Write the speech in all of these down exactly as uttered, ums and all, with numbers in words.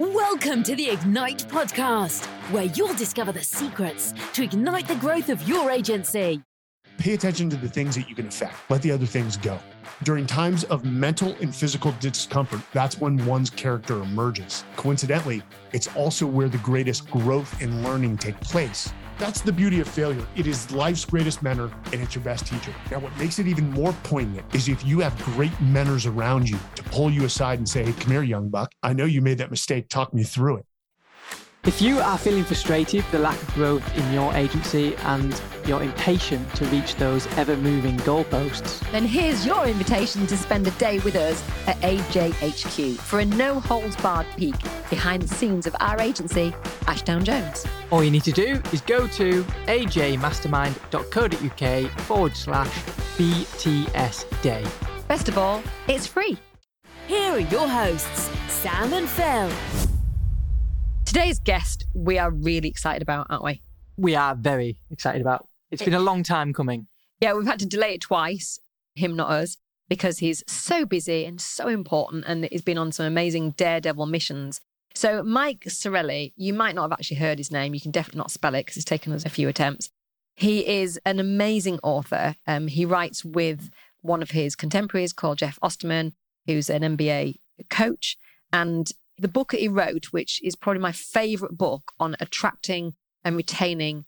Welcome to the Ignite Podcast, where you'll discover the secrets to ignite the growth of your agency. Pay attention to the things that you can affect. Let the other things go. During times of mental and physical discomfort, that's when one's character emerges. Coincidentally, it's also where the greatest growth and learning take place. That's the beauty of failure. It is life's greatest mentor, and it's your best teacher. Now, what makes it even more poignant is if you have great mentors around you to pull you aside and say, hey, come here, young buck. I know you made that mistake. Talk me through it. If you are feeling frustrated, the lack of growth in your agency, and you're impatient to reach those ever-moving goalposts, then here's your invitation to spend a day with us at A J H Q for a no-holds-barred peek behind the scenes of our agency, Ashton Jones. All you need to do is go to ajmastermind.co.uk forward slash BTS day. Best of all, it's free. Here are your hosts, Sam and Phil. Today's guest, we are really excited about, aren't we? We are very excited about. It's been a long time coming. Yeah, we've had to delay it twice, him not us, because he's so busy and so important, and he's been on some amazing daredevil missions. So Mike Sorelli, you might not have actually heard his name. You can definitely not spell it because it's taken us a few attempts. He is an amazing author. Um, he writes with one of his contemporaries called Jeff Osterman, who's an M B A coach, and the book that he wrote, which is probably my favourite book on attracting and retaining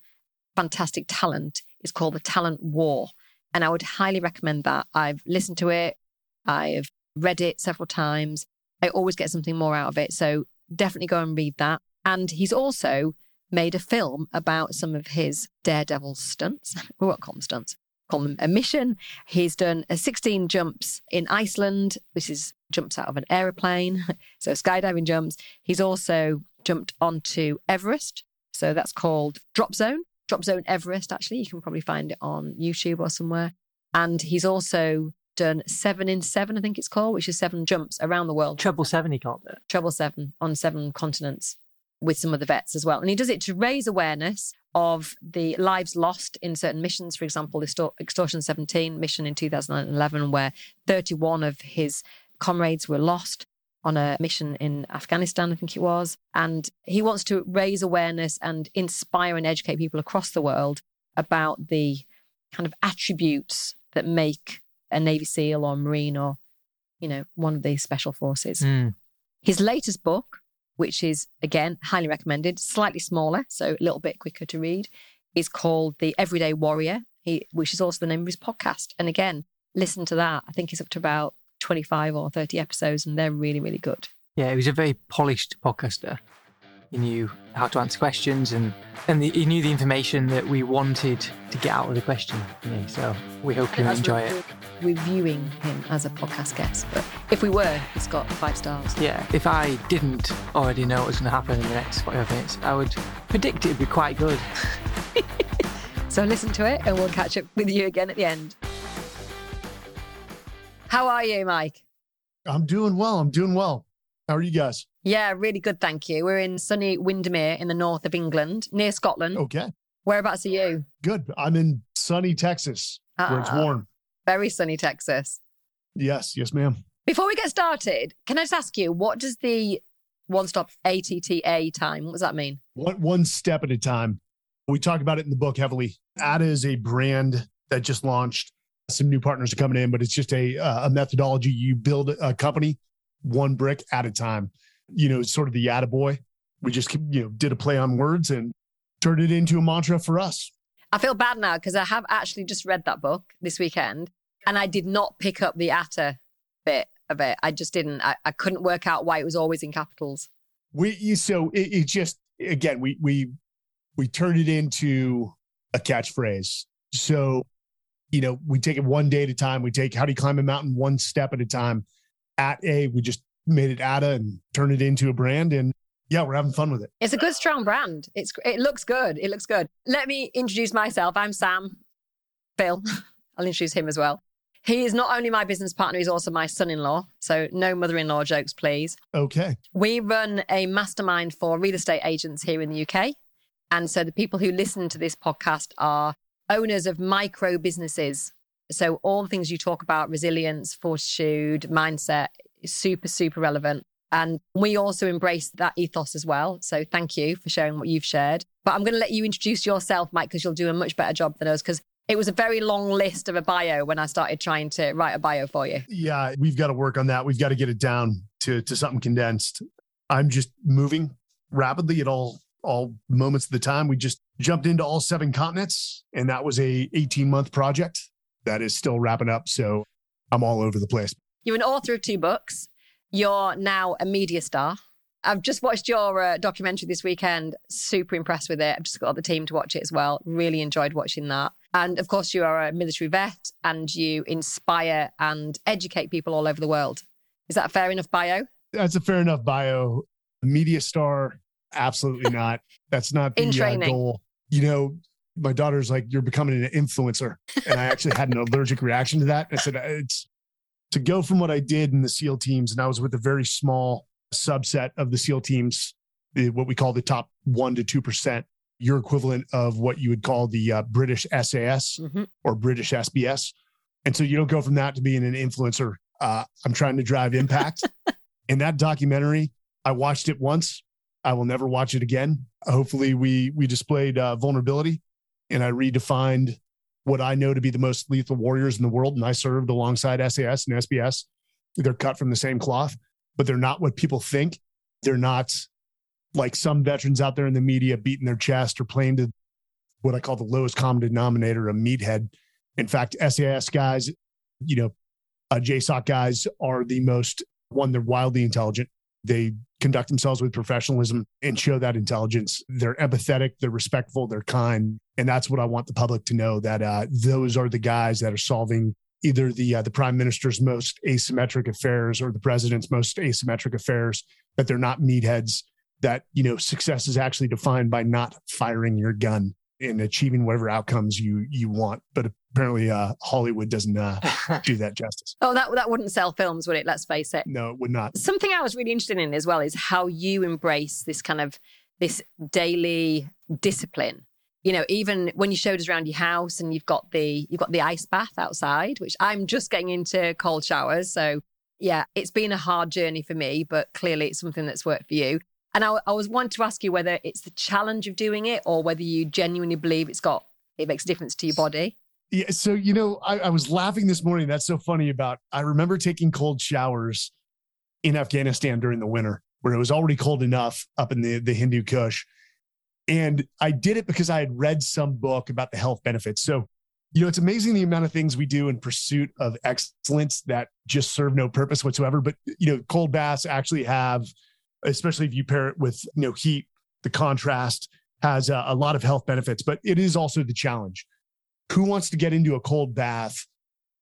fantastic talent, is called The Talent War. And I would highly recommend that. I've listened to it. I've read it several times. I always get something more out of it. So definitely go and read that. And he's also made a film about some of his daredevil stunts. We won't call them stunts. Call them a mission. He's done sixteen jumps in Iceland. This is jumps out of an aeroplane, so skydiving jumps. He's also jumped onto Everest, so that's called Drop Zone, Drop Zone Everest, actually. You can probably find it on YouTube or somewhere. And he's also done seven in seven, I think it's called, which is seven jumps around the world. Treble seven, he called it. Treble seven on seven continents with some of the vets as well. And he does it to raise awareness of the lives lost in certain missions. For example, the Extortion seventeen mission in two thousand eleven, where thirty-one of his comrades were lost on a mission in Afghanistan, I think it was. And he wants to raise awareness and inspire and educate people across the world about the kind of attributes that make a Navy SEAL or Marine or, you know, one of these special forces. Mm. His latest book, which is, again, highly recommended, slightly smaller, so a little bit quicker to read, is called The Everyday Warrior, he, which is also the name of his podcast. And again, listen to that. I think he's up to about twenty-five or thirty episodes, and they're really, really good. Yeah, he was a very polished podcaster. He knew how to answer questions, and, and the, he knew the information that we wanted to get out of the question. Yeah, so we hope you enjoy it. We're reviewing him as a podcast guest, but if we were, he's got five stars. Yeah, if I didn't already know what was going to happen in the next forty-five minutes, I would predict it would be quite good. So listen to it, and we'll catch up with you again at the end. How are you, Mike? I'm doing well. I'm doing well. How are you guys? Yeah, really good, thank you. We're in sunny Windermere in the north of England, near Scotland. Okay. Whereabouts are you? Good. I'm in sunny Texas, uh-uh. where it's warm. Very sunny Texas. Yes. Yes, ma'am. Before we get started, can I just ask you, what does the one-stop A T T A time, what does that mean? One, one step at a time. We talk about it in the book heavily. A T T A is a brand that just launched. Some new partners are coming in, but it's just a uh, a methodology. You build a company one brick at a time. You know, sort of the attaboy. We just, you know, did a play on words and turned it into a mantra for us. I feel bad now because I have actually just read that book this weekend, and I did not pick up the A T T A bit of it. I just didn't. I, I couldn't work out why it was always in capitals. We so it, it just again we we we turned it into a catchphrase. So, you know, we take it one day at a time. We take how do you climb a mountain one step at a time. A T T A, we just made it A T T A and turned it into a brand. And yeah, we're having fun with it. It's a good, strong brand. It's It looks good. It looks good. Let me introduce myself. I'm Sam. Phil. I'll introduce him as well. He is not only my business partner, he's also my son-in-law. So no mother-in-law jokes, please. Okay. We run a mastermind for real estate agents here in the U K. And so the people who listen to this podcast are owners of micro businesses. So all the things you talk about, resilience, fortitude, mindset, is super, super relevant. And we also embrace that ethos as well. So thank you for sharing what you've shared. But I'm going to let you introduce yourself, Mike, because you'll do a much better job than us, because it was a very long list of a bio when I started trying to write a bio for you. Yeah, we've got to work on that. We've got to get it down to, to something condensed. I'm just moving rapidly at all all moments of the time. We just jumped into all seven continents, and that was a eighteen-month project that is still wrapping up. So I'm all over the place. You're an author of two books. You're now a media star. I've just watched your uh, documentary this weekend. Super impressed with it. I've just got the team to watch it as well. Really enjoyed watching that. And of course, you are a military vet and you inspire and educate people all over the world. Is that a fair enough bio? That's a fair enough bio. Media star, absolutely not. That's not the uh, goal. You know, my daughter's like, you're becoming an influencer. And I actually had an allergic reaction to that. I said, it's to go from what I did in the SEAL teams, and I was with a very small subset of the SEAL teams, what we call the top one to two percent, your equivalent of what you would call the uh, British S A S mm-hmm. or British S B S. And so you don't go from that to being an influencer. Uh, I'm trying to drive impact. And that documentary, I watched it once. I will never watch it again. Hopefully we we displayed uh, vulnerability, and I redefined what I know to be the most lethal warriors in the world. And I served alongside S A S and S B S. They're cut from the same cloth, but they're not what people think. They're not like some veterans out there in the media beating their chest or playing to what I call the lowest common denominator, a meathead. In fact, S A S guys, you know, uh, J SOC guys are the most, one, they're wildly intelligent. They conduct themselves with professionalism and show that intelligence. They're empathetic, they're respectful, they're kind. And that's what I want the public to know, that uh, those are the guys that are solving either the uh, the prime minister's most asymmetric affairs or the president's most asymmetric affairs, that they're not meatheads, that, you know, success is actually defined by not firing your gun and achieving whatever outcomes you you want. But apparently uh, Hollywood doesn't uh, do that justice. Oh, that that wouldn't sell films, would it? Let's face it. No, it would not. Something I was really interested in as well is how you embrace this kind of, this daily discipline. You know, even when you showed us around your house and you've got the you've got the ice bath outside, which I'm just getting into cold showers. So yeah, it's been a hard journey for me, but clearly it's something that's worked for you. And I, I was wanting to ask you whether it's the challenge of doing it or whether you genuinely believe it's got, it makes a difference to your body. Yeah. So, you know, I, I was laughing this morning. That's so funny about, I remember taking cold showers in Afghanistan during the winter where it was already cold enough up in the, the Hindu Kush. And I did it because I had read some book about the health benefits. So, you know, it's amazing the amount of things we do in pursuit of excellence that just serve no purpose whatsoever. But, you know, cold baths actually have, especially if you pair it with, you know, heat, the contrast has a, a lot of health benefits, but it is also the challenge. Who wants to get into a cold bath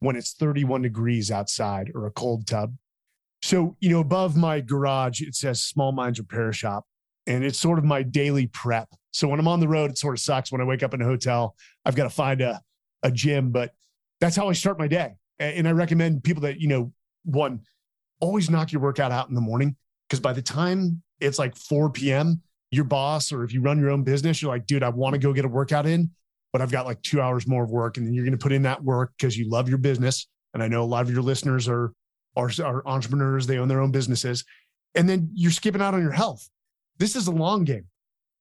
when it's thirty-one degrees outside or a cold tub? So, you know, above my garage, it says Small Minds Repair Shop, and it's sort of my daily prep. So when I'm on the road, it sort of sucks. When I wake up in a hotel, I've got to find a, a gym, but that's how I start my day. And I recommend people that, you know, one, always knock your workout out in the morning. Because by the time it's like four p.m., your boss, or if you run your own business, you're like, dude, I want to go get a workout in, but I've got like two hours more of work. And then you're going to put in that work because you love your business. And I know a lot of your listeners are, are, are entrepreneurs. They own their own businesses. And then you're skipping out on your health. This is a long game.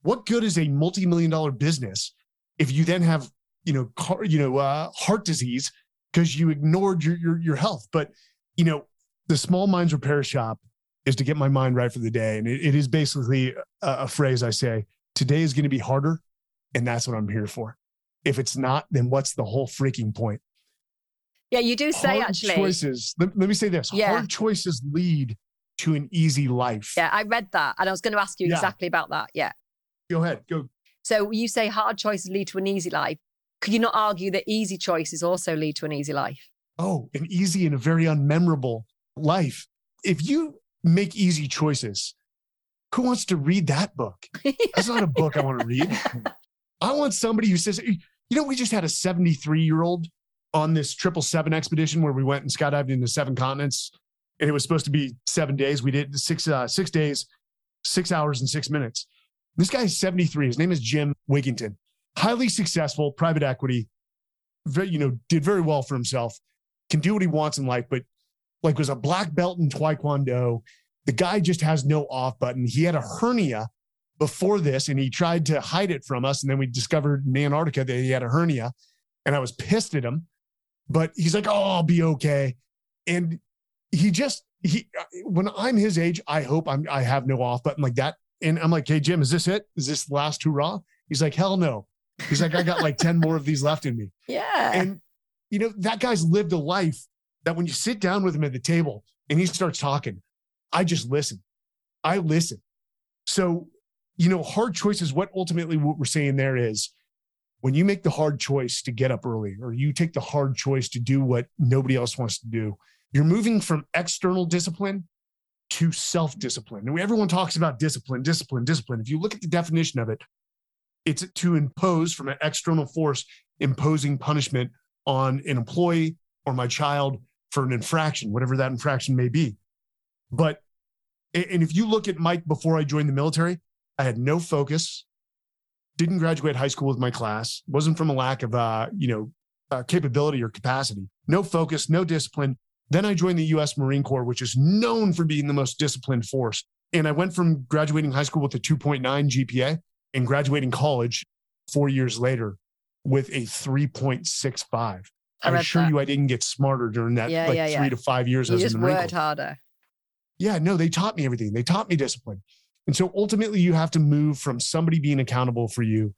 What good is a multi-million dollar business if you then have, you know, car, you know, uh, heart disease because you ignored your, your, your health? But, you know, the Small Minds Repair Shop is to get my mind right for the day. And it, it is basically a, a phrase I say, today is going to be harder. And that's what I'm here for. If it's not, then what's the whole freaking point? Yeah, you do say hard actually. Choices. Let, let me say this. Yeah. Hard choices lead to an easy life. Yeah, I read that. And I was going to ask you yeah. exactly about that. Yeah. Go ahead. Go. So you say hard choices lead to an easy life. Could you not argue that easy choices also lead to an easy life? Oh, an easy and a very unmemorable life. If you make easy choices. Who wants to read that book? That's not a book I want to read. I want somebody who says, you know, we just had a seventy-three-year-old on this triple seven expedition where we went and skydived into seven continents, and it was supposed to be seven days. We did six uh, six days, six hours and six minutes. This guy is seventy-three. His name is Jim Wigginton. Highly successful, private equity, very, you know, did very well for himself, can do what he wants in life, but like was a black belt in Taekwondo, The guy just has no off button. He had a hernia before this and he tried to hide it from us. And then we discovered in Antarctica that he had a hernia and I was pissed at him, but he's like, oh, I'll be okay. And he just, he, when I'm his age, I hope I'm, I have no off button like that. And I'm like, hey Jim, is this it? Is this the last hurrah? He's like, hell no. He's like, I got like ten more of these left in me. Yeah. And you know, that guy's lived a life that when you sit down with him at the table and he starts talking, I just listen. I listen. So, you know, hard choices, what ultimately what we're saying there is when you make the hard choice to get up early or you take the hard choice to do what nobody else wants to do, you're moving from external discipline to self-discipline. And everyone talks about discipline, discipline, discipline. If you look at the definition of it, it's to impose from an external force, imposing punishment on an employee or my child for an infraction, whatever that infraction may be. But, and if you look at Mike before I joined the military, I had no focus, didn't graduate high school with my class, wasn't from a lack of, uh, you know, uh, capability or capacity, no focus, no discipline. Then I joined the U S Marine Corps, which is known for being the most disciplined force. And I went from graduating high school with a two point nine G P A and graduating college four years later with a three point six five. I, I assure that. you I didn't get smarter during that yeah, like yeah, three yeah. to five years. You as just in the worked Corps. harder. Yeah, no, they taught me everything. They taught me discipline. And so ultimately you have to move from somebody being accountable for you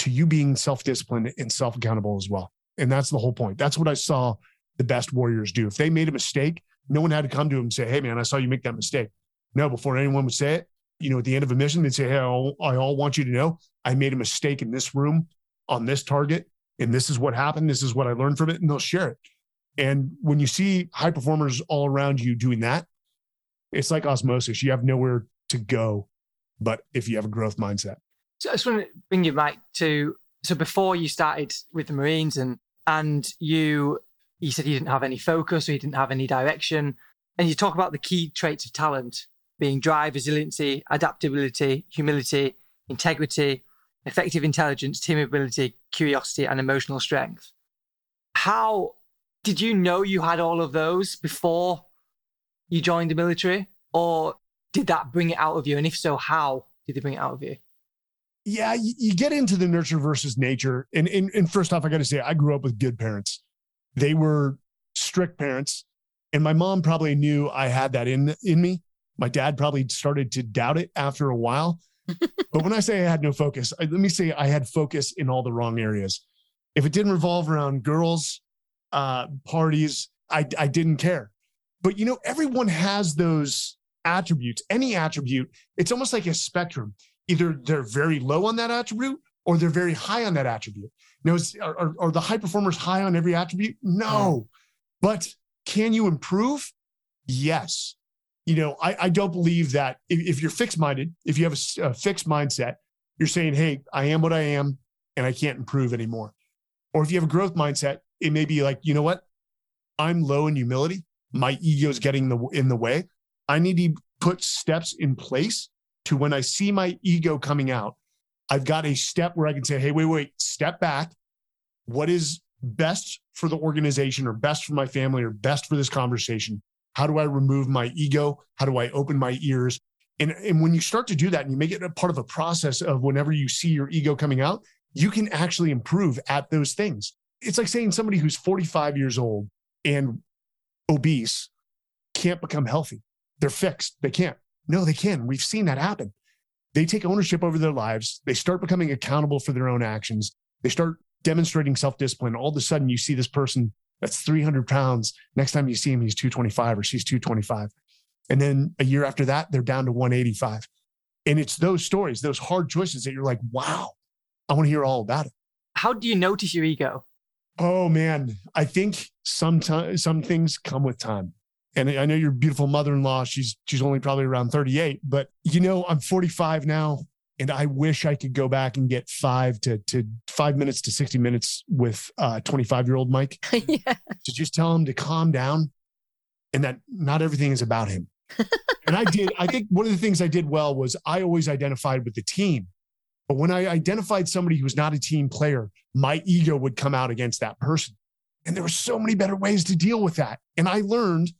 to you being self-disciplined and self-accountable as well. And that's the whole point. That's what I saw the best warriors do. If they made a mistake, no one had to come to them and say, hey man, I saw you make that mistake. No, before anyone would say it, you know, at the end of a mission, they'd say, hey, I all, I all want you to know I made a mistake in this room on this target. And this is what happened. This is what I learned from it. And they'll share it. And when you see high performers all around you doing that, it's like osmosis. You have nowhere to go, but if you have a growth mindset. So I just want to bring you back to, so before you started with the Marines and and you, you said you didn't have any focus or you didn't have any direction. And you talk about the key traits of talent being drive, resiliency, adaptability, humility, integrity, effective intelligence, team ability, curiosity, and emotional strength. How did you know you had all of those before you joined the military, or did that bring it out of you? And if so, how did they bring it out of you? Yeah, you get into the nurture versus nature. And, and, and first off, I got to say, I grew up with good parents. They were strict parents. And my mom probably knew I had that in, in me. My dad probably started to doubt it after a while. But when I say I had no focus, I, let me say I had focus in all the wrong areas. If it didn't revolve around girls, uh, parties, I, I didn't care. But, you know, everyone has those attributes, any attribute. It's almost like a spectrum. Either they're very low on that attribute or they're very high on that attribute. Now, is, are, are the high performers high on every attribute? No. But can you improve? Yes. You know, I, I don't believe that if, if you're fixed-minded, if you have a, a fixed mindset, you're saying, hey, I am what I am and I can't improve anymore. Or if you have a growth mindset, it may be like, you know what? I'm low in humility. My ego is getting the, in the way. I need to put steps in place to when I see my ego coming out, I've got a step where I can say, hey, wait, wait, step back. What is best for the organization or best for my family or best for this conversation? How do I remove my ego? How do I open my ears? And, and when you start to do that and you make it a part of a process of whenever you see your ego coming out, you can actually improve at those things. It's like saying somebody who's forty-five years old and obese can't become healthy. They're fixed. They can't. No, they can. We've seen that happen. They take ownership over their lives. They start becoming accountable for their own actions. They start demonstrating self-discipline. All of a sudden, you see this person that's three hundred pounds. Next time you see him, he's two twenty-five or she's two twenty-five. And then a year after that, they're down to one eighty-five. And it's those stories, those hard choices that you're like, wow, I want to hear all about it. How do you notice your ego? Oh man, I think sometimes some things come with time. And I know your beautiful mother-in-law, she's she's only probably around thirty-eight, but you know, I'm forty-five now and I wish I could go back and get five to to five minutes to sixty minutes with uh twenty-five-year-old Mike yeah. to just tell him to calm down and that not everything is about him. And I did, I think one of the things I did well was I always identified with the team. But when I identified somebody who was not a team player, my ego would come out against that person. And there were so many better ways to deal with that. And I learned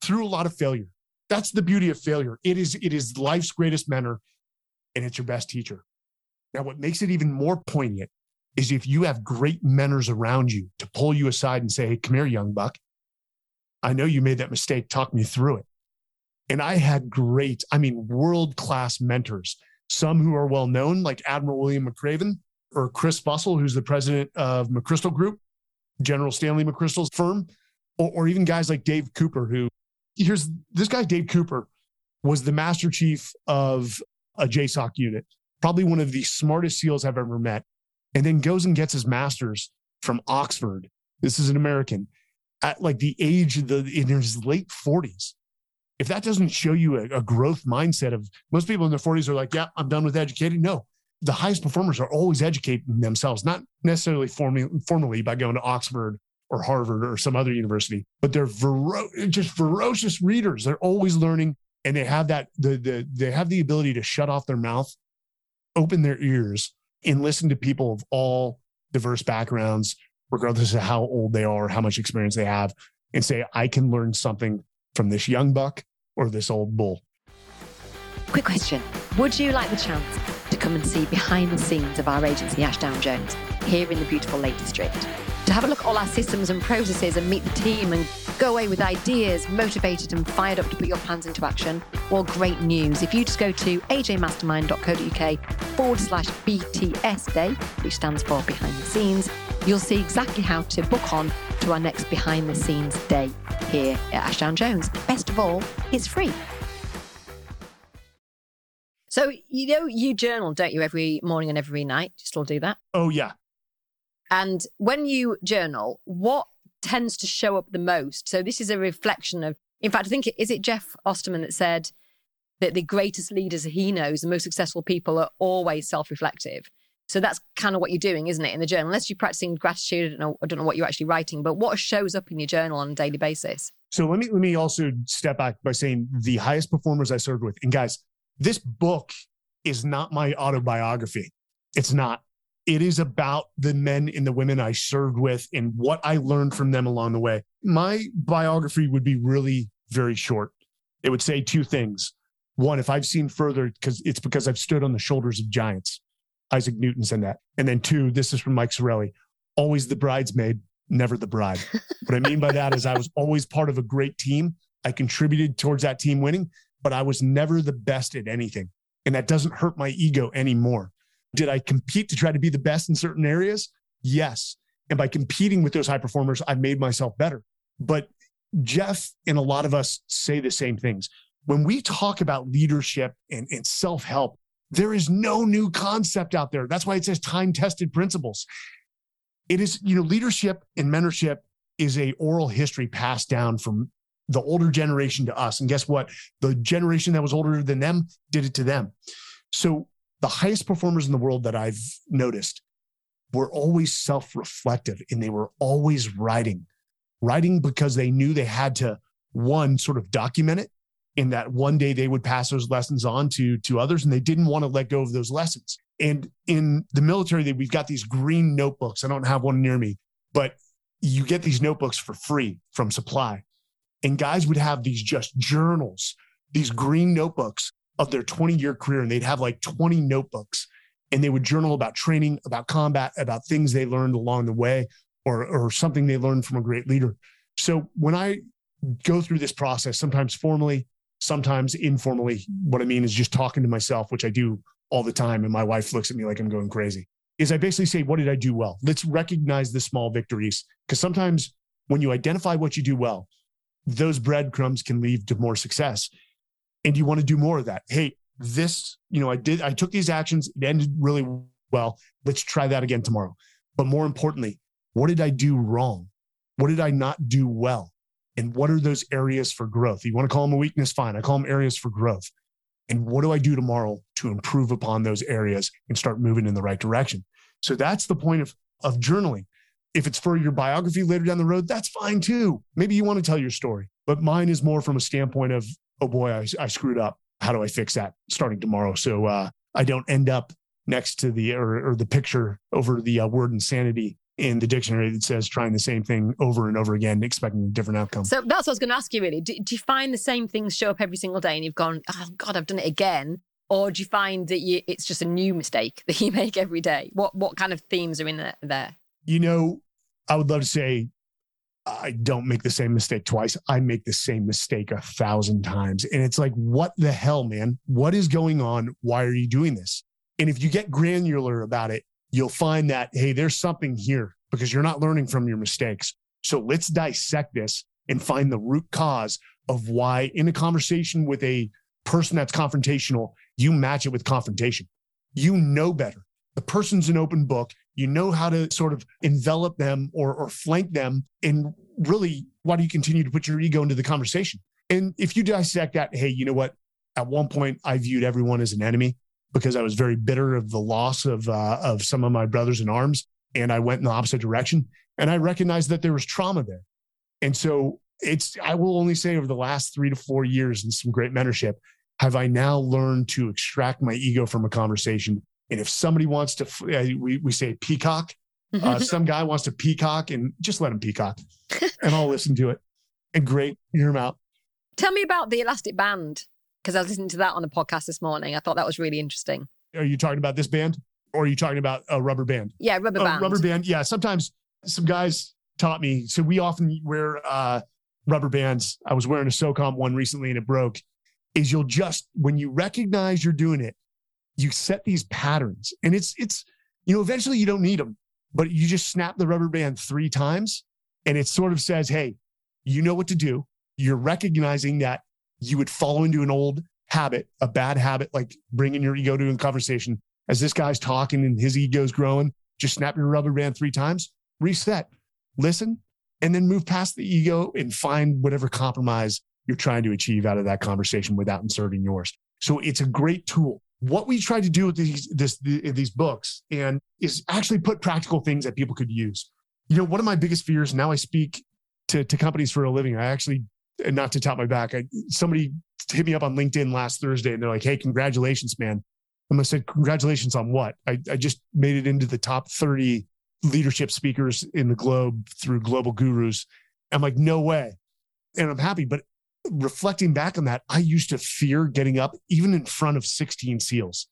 through a lot of failure. That's the beauty of failure. It is, it is life's greatest mentor, and it's your best teacher. Now, what makes it even more poignant is if you have great mentors around you to pull you aside and say, hey, come here, young buck. I know you made that mistake. Talk me through it. And I had great, I mean, world-class mentors, some who are well-known, like Admiral William McRaven or Chris Bussell, who's the president of McChrystal Group, General Stanley McChrystal's firm, or, or even guys like Dave Cooper, who, here's this guy, Dave Cooper, was the master chief of a J SOC unit, probably one of the smartest SEALs I've ever met, and then goes and gets his master's from Oxford. This is an American at like the age of the, in his late forties. If that doesn't show you a, a growth mindset of most people in their forties are like, yeah, I'm done with educating. No, the highest performers are always educating themselves, not necessarily formally, formally by going to Oxford or Harvard or some other university, but they're vero- just ferocious readers. They're always learning, and they have that, the, the, they have the ability to shut off their mouth, open their ears, and listen to people of all diverse backgrounds, regardless of how old they are, how much experience they have, and say, I can learn something from this young buck or this old bull. Quick question. Would you like the chance to come and see behind the scenes of our agency, Ashton Jones, here in the beautiful Lake District? To have a look at all our systems and processes and meet the team and go away with ideas, motivated and fired up to put your plans into action? Well, great news. If you just go to ajmastermind.co.uk forward slash BTS Day, which stands for behind the scenes, you'll see exactly how to book on to our next behind the scenes day here at Ashton Jones. Best of all, it's free. So, you know, you journal, don't you, every morning and every night? You still do that? Oh, yeah. And when you journal, what tends to show up the most? So this is a reflection of, in fact, I think, is it Jeff Osterman that said that the greatest leaders he knows, the most successful people, are always self-reflective. So that's kind of what you're doing, isn't it, in the journal? Unless you're practicing gratitude, I don't know, I don't know what you're actually writing, but what shows up in your journal on a daily basis? So let me let me also step back by saying the highest performers I served with, and guys, this book is not my autobiography. It's not. It is about the men and the women I served with and what I learned from them along the way. My biography would be really very short. It would say two things. One, if I've seen further, because it's because I've stood on the shoulders of giants. Isaac Newton said that. And then two, this is from Mike Sorelli, always the bridesmaid, never the bride. What I mean by that is I was always part of a great team. I contributed towards that team winning, but I was never the best at anything. And that doesn't hurt my ego anymore. Did I compete to try to be the best in certain areas? Yes. And by competing with those high performers, I made myself better. But Jeff and a lot of us say the same things. When we talk about leadership and, and self-help, there is no new concept out there. That's why it says time-tested principles. It is, you know, leadership and mentorship is an oral history passed down from the older generation to us. And guess what? The generation that was older than them did it to them. So the highest performers in the world that I've noticed were always self-reflective, and they were always writing. Writing because they knew they had to, one, sort of document it, and that one day they would pass those lessons on to, to others, and they didn't want to let go of those lessons. And in the military, we've got these green notebooks. I don't have one near me, but you get these notebooks for free from supply. And guys would have these just journals, these green notebooks of their twenty-year career, and they'd have like twenty notebooks, and they would journal about training, about combat, about things they learned along the way, or, or something they learned from a great leader. So when I go through this process, sometimes formally, sometimes informally, what I mean is just talking to myself, which I do all the time, and my wife looks at me like I'm going crazy, is I basically say, what did I do well? Let's recognize the small victories, because sometimes when you identify what you do well, those breadcrumbs can lead to more success. And you want to do more of that. Hey, this, you know, I did, I took these actions. It ended really well. Let's try that again tomorrow. But more importantly, what did I do wrong? What did I not do well? And what are those areas for growth? You want to call them a weakness? Fine. I call them areas for growth. And what do I do tomorrow to improve upon those areas and start moving in the right direction? So that's the point of, of journaling. If it's for your biography later down the road, that's fine too. Maybe you want to tell your story, but mine is more from a standpoint of, oh boy, I, I screwed up. How do I fix that starting tomorrow? So uh, I don't end up next to the, or, or the picture over the uh, word insanity in the dictionary that says trying the same thing over and over again, expecting a different outcome. So that's what I was going to ask you, really. Do, do you find the same things show up every single day and you've gone, oh God, I've done it again? Or do you find that you, it's just a new mistake that you make every day? What what kind of themes are in there? You know, I would love to say I don't make the same mistake twice. I make the same mistake a thousand times. And it's like, what the hell, man? What is going on? Why are you doing this? And if you get granular about it, you'll find that, hey, there's something here because you're not learning from your mistakes. So let's dissect this and find the root cause of why, in a conversation with a person that's confrontational, you match it with confrontation. You know better. The person's an open book. You know how to sort of envelop them or or flank them. And really, why do you continue to put your ego into the conversation? And if you dissect that, hey, you know what? At one point, I viewed everyone as an enemy because I was very bitter of the loss of uh, of some of my brothers in arms. And I went in the opposite direction. And I recognized that there was trauma there. And so it's, I will only say over the last three to four years and some great mentorship, have I now learned to extract my ego from a conversation? And if somebody wants to, we, we say peacock, uh, some guy wants to peacock, and just let him peacock and I'll listen to it. And great, hear him out. Tell me about the elastic band, because I was listening to that on a podcast this morning. I thought that was really interesting. Are you talking about this band or are you talking about a rubber band? Yeah, rubber band. Uh, rubber band. Yeah, sometimes some guys taught me. So we often wear uh, rubber bands. I was wearing a SOCOM one recently and it broke. Is you'll just, when you recognize you're doing it, you set these patterns and it's, it's, you know, eventually you don't need them, but you just snap the rubber band three times and it sort of says, hey, you know what to do. You're recognizing that you would fall into an old habit, a bad habit, like bringing your ego to a conversation. As this guy's talking and his ego's growing, just snap your rubber band three times, reset, listen, and then move past the ego and find whatever compromise you're trying to achieve out of that conversation without inserting yours. So it's a great tool. What we try to do with these this, these books and is actually put practical things that people could use. You know, one of my biggest fears, now I speak to, to companies for a living. I actually, not to tap my back, I, somebody hit me up on LinkedIn last Thursday and they're like, hey, congratulations, man. I'm going to say, congratulations on what? I, I just made it into the top thirty leadership speakers in the globe through Global Gurus. I'm like, no way. And I'm happy, but reflecting back on that, I used to fear getting up even in front of sixteen SEALs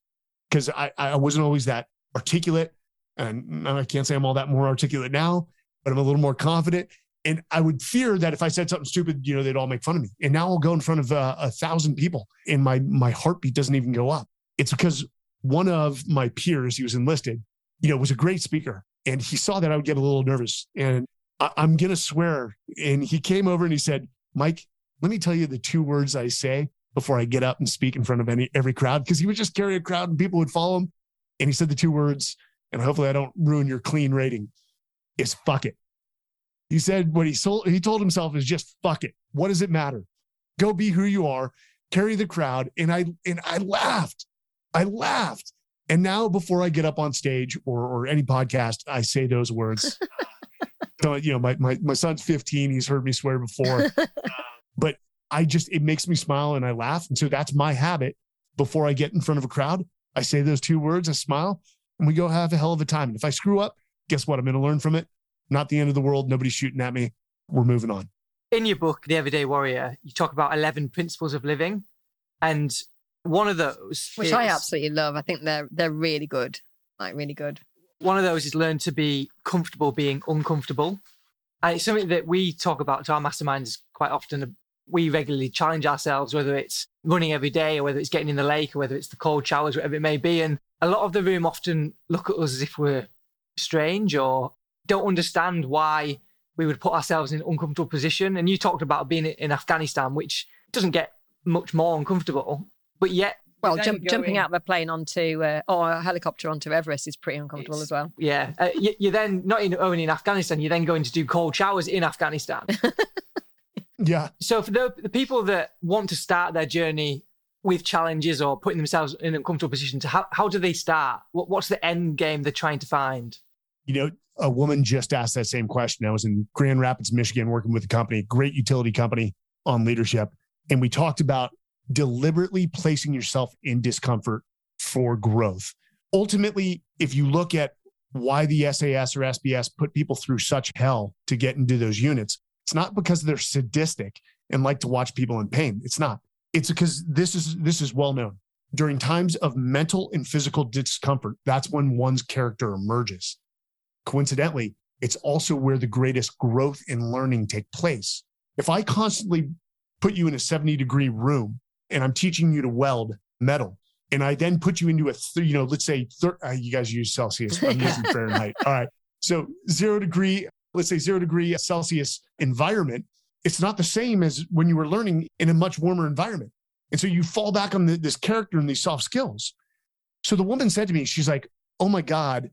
because I, I wasn't always that articulate. And I can't say I'm all that more articulate now, but I'm a little more confident. And I would fear that if I said something stupid, you know, they'd all make fun of me. And now I'll go in front of uh, a thousand people and my, my heartbeat doesn't even go up. It's because one of my peers, he was enlisted, you know, was a great speaker. And he saw that I would get a little nervous and I, I'm going to swear. And he came over and he said, Mike, let me tell you the two words I say before I get up and speak in front of any every crowd, because he would just carry a crowd and people would follow him. And he said the two words, and hopefully I don't ruin your clean rating, is fuck it. He said what he, sold, he told himself is just fuck it. What does it matter? Go be who you are, carry the crowd. And I and I laughed. I laughed. And now before I get up on stage or, or any podcast, I say those words. So, you know, my, my, my son's fifteen. He's heard me swear before. But I just, it makes me smile and I laugh. And so that's my habit. Before I get in front of a crowd, I say those two words, I smile, and we go have a hell of a time. And if I screw up, guess what? I'm going to learn from it. Not the end of the world. Nobody's shooting at me. We're moving on. In your book, The Everyday Warrior, you talk about eleven principles of living. And one of those, which is, I absolutely love. I think they're they're really good. Like really good. One of those is learn to be comfortable being uncomfortable. And it's something that we talk about to our masterminds quite often. We regularly challenge ourselves, whether it's running every day or whether it's getting in the lake or whether it's the cold showers, whatever it may be. And a lot of the room often look at us as if we're strange or don't understand why we would put ourselves in an uncomfortable position. And you talked about being in Afghanistan, which doesn't get much more uncomfortable, but yet... Well, jump, jumping out of a plane onto uh, or a helicopter onto Everest is pretty uncomfortable as well. Yeah. Uh, you, you're then not in, only in Afghanistan, you're then going to do cold showers in Afghanistan. Yeah. So for the, the people that want to start their journey with challenges or putting themselves in an uncomfortable position, to how, how do they start? What, what's the end game they're trying to find? You know, a woman just asked that same question. I was in Grand Rapids, Michigan, working with a company, great utility company on leadership. And we talked about deliberately placing yourself in discomfort for growth. Ultimately, if you look at why the S A S or S B S put people through such hell to get into those units. It's not because they're sadistic and like to watch people in pain. It's not. It's because this is this is well known. During times of mental and physical discomfort, that's when one's character emerges. Coincidentally, it's also where the greatest growth and learning take place. If I constantly put you in a seventy degree room and I'm teaching you to weld metal, and I then put you into a, th- you know, let's say, thir- uh, you guys use Celsius, I'm using Fahrenheit. All right. So zero degree, let's say zero degree Celsius environment, it's not the same as when you were learning in a much warmer environment. And so you fall back on the, this character and these soft skills. So the woman said to me, she's like, oh my God,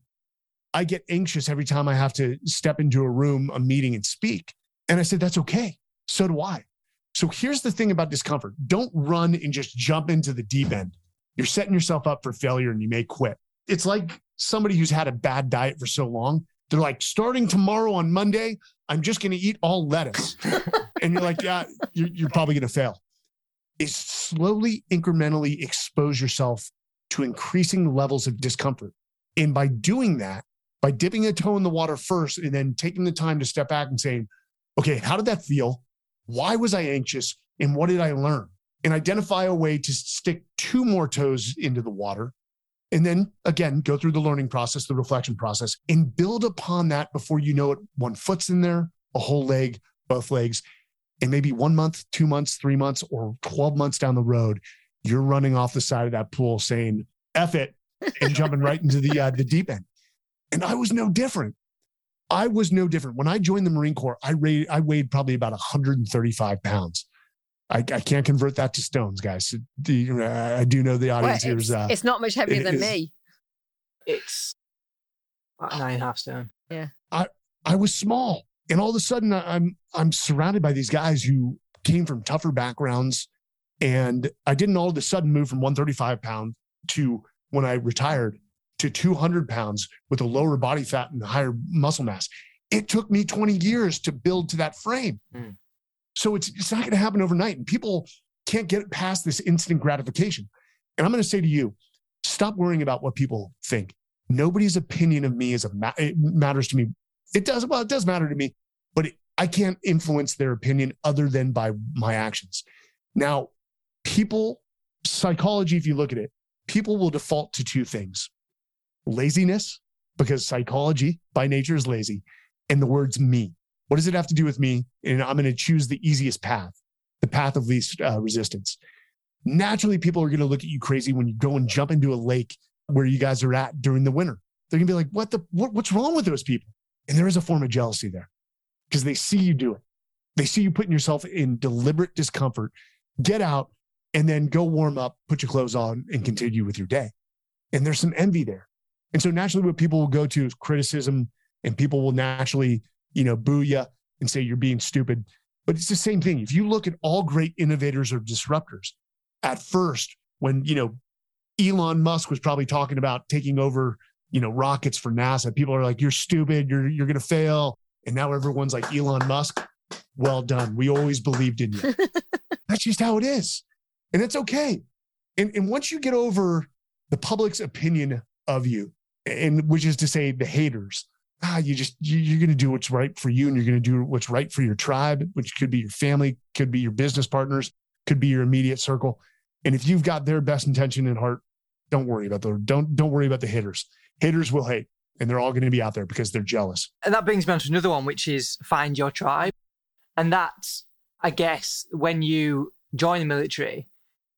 I get anxious every time I have to step into a room, a meeting and speak. And I said, that's okay. So do I. So here's the thing about discomfort. Don't run and just jump into the deep end. You're setting yourself up for failure and you may quit. It's like somebody who's had a bad diet for so long. They're like, starting tomorrow on Monday, I'm just going to eat all lettuce. And you're like, yeah, you're, you're probably going to fail. Is slowly, incrementally expose yourself to increasing levels of discomfort. And by doing that, by dipping a toe in the water first and then taking the time to step back and saying, okay, how did that feel? Why was I anxious? And what did I learn? And identify a way to stick two more toes into the water. And then again, go through the learning process, the reflection process, and build upon that before you know it. One foot's in there, a whole leg, both legs. And maybe one month, two months, three months, or twelve months down the road, you're running off the side of that pool saying, F it, and jumping right into the uh, the deep end. And I was no different. I was no different. When I joined the Marine Corps, I, ra- I weighed probably about one hundred thirty-five pounds. I, I can't convert that to stones, guys. The, uh, I do know the audience well, here's... Uh, it's not much heavier it, than it's, me. It's about nine and a half stone. Yeah. I, I was small. And all of a sudden, I'm I'm surrounded by these guys who came from tougher backgrounds. And I didn't all of a sudden move from one hundred thirty-five pounds to, when I retired, to two hundred pounds with a lower body fat and higher muscle mass. It took me twenty years to build to that frame. Mm. So it's, it's not going to happen overnight. And people can't get past this instant gratification. And I'm going to say to you, stop worrying about what people think. Nobody's opinion of me is a ma- it matters to me. It does, well, it does matter to me, but it, I can't influence their opinion other than by my actions. Now, people, psychology, if you look at it, people will default to two things: laziness, because psychology by nature is lazy, and the words me. What does it have to do with me? And I'm going to choose the easiest path, the path of least uh, resistance. Naturally, people are going to look at you crazy when you go and jump into a lake where you guys are at during the winter. They're going to be like, what the, what, what's wrong with those people? And there is a form of jealousy there because they see you do it. They see you putting yourself in deliberate discomfort, get out and then go warm up, put your clothes on and continue with your day. And there's some envy there. And so naturally what people will go to is criticism, and people will naturally, you know, boo you and say you're being stupid. But it's the same thing. If you look at all great innovators or disruptors, at first when, you know, Elon Musk was probably talking about taking over, you know, rockets for NASA, people are like, you're stupid, you're you're going to fail. And now everyone's like, Elon Musk, well done. We always believed in you. That's just how it is. And it's okay. And and once you get over the public's opinion of you, and which is to say the haters, ah, you just, you, you're going to do what's right for you, and you're going to do what's right for your tribe, which could be your family, could be your business partners, could be your immediate circle. And if you've got their best intention at heart, don't worry about the, don't, don't worry about the haters. Haters will hate, and they're all going to be out there because they're jealous. And that brings me on to another one, which is find your tribe. And that's, I guess, when you join the military,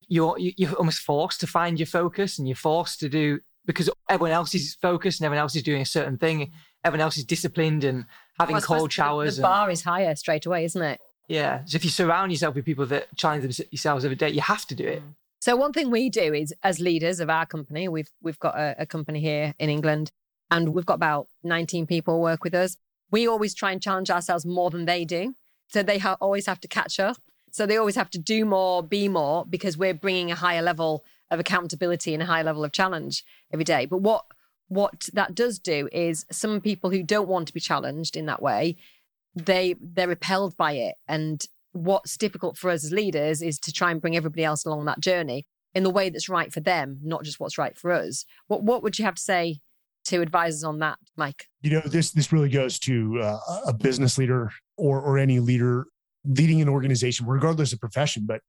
you're, you're almost forced to find your focus, and you're forced to do, because everyone else is focused and everyone else is doing a certain thing. Everyone else is disciplined and having well, cold showers. The, the bar and, is higher straight away, isn't it? Yeah. So if you surround yourself with people that challenge yourselves every day, you have to do it. Mm. So one thing we do is, as leaders of our company, we've we've got a, a company here in England, and we've got about nineteen people work with us. We always try and challenge ourselves more than they do. So they ha- always have to catch up. So they always have to do more, be more, because we're bringing a higher level of accountability and a higher level of challenge every day. But what what that does do is, some people who don't want to be challenged in that way, they they're repelled by it. And what's difficult for us as leaders is to try and bring everybody else along that journey in the way that's right for them, not just what's right for us. What what would you have to say to advise us on that, Mike? You know, this this really goes to uh, a business leader or or any leader leading an organization, regardless of profession. But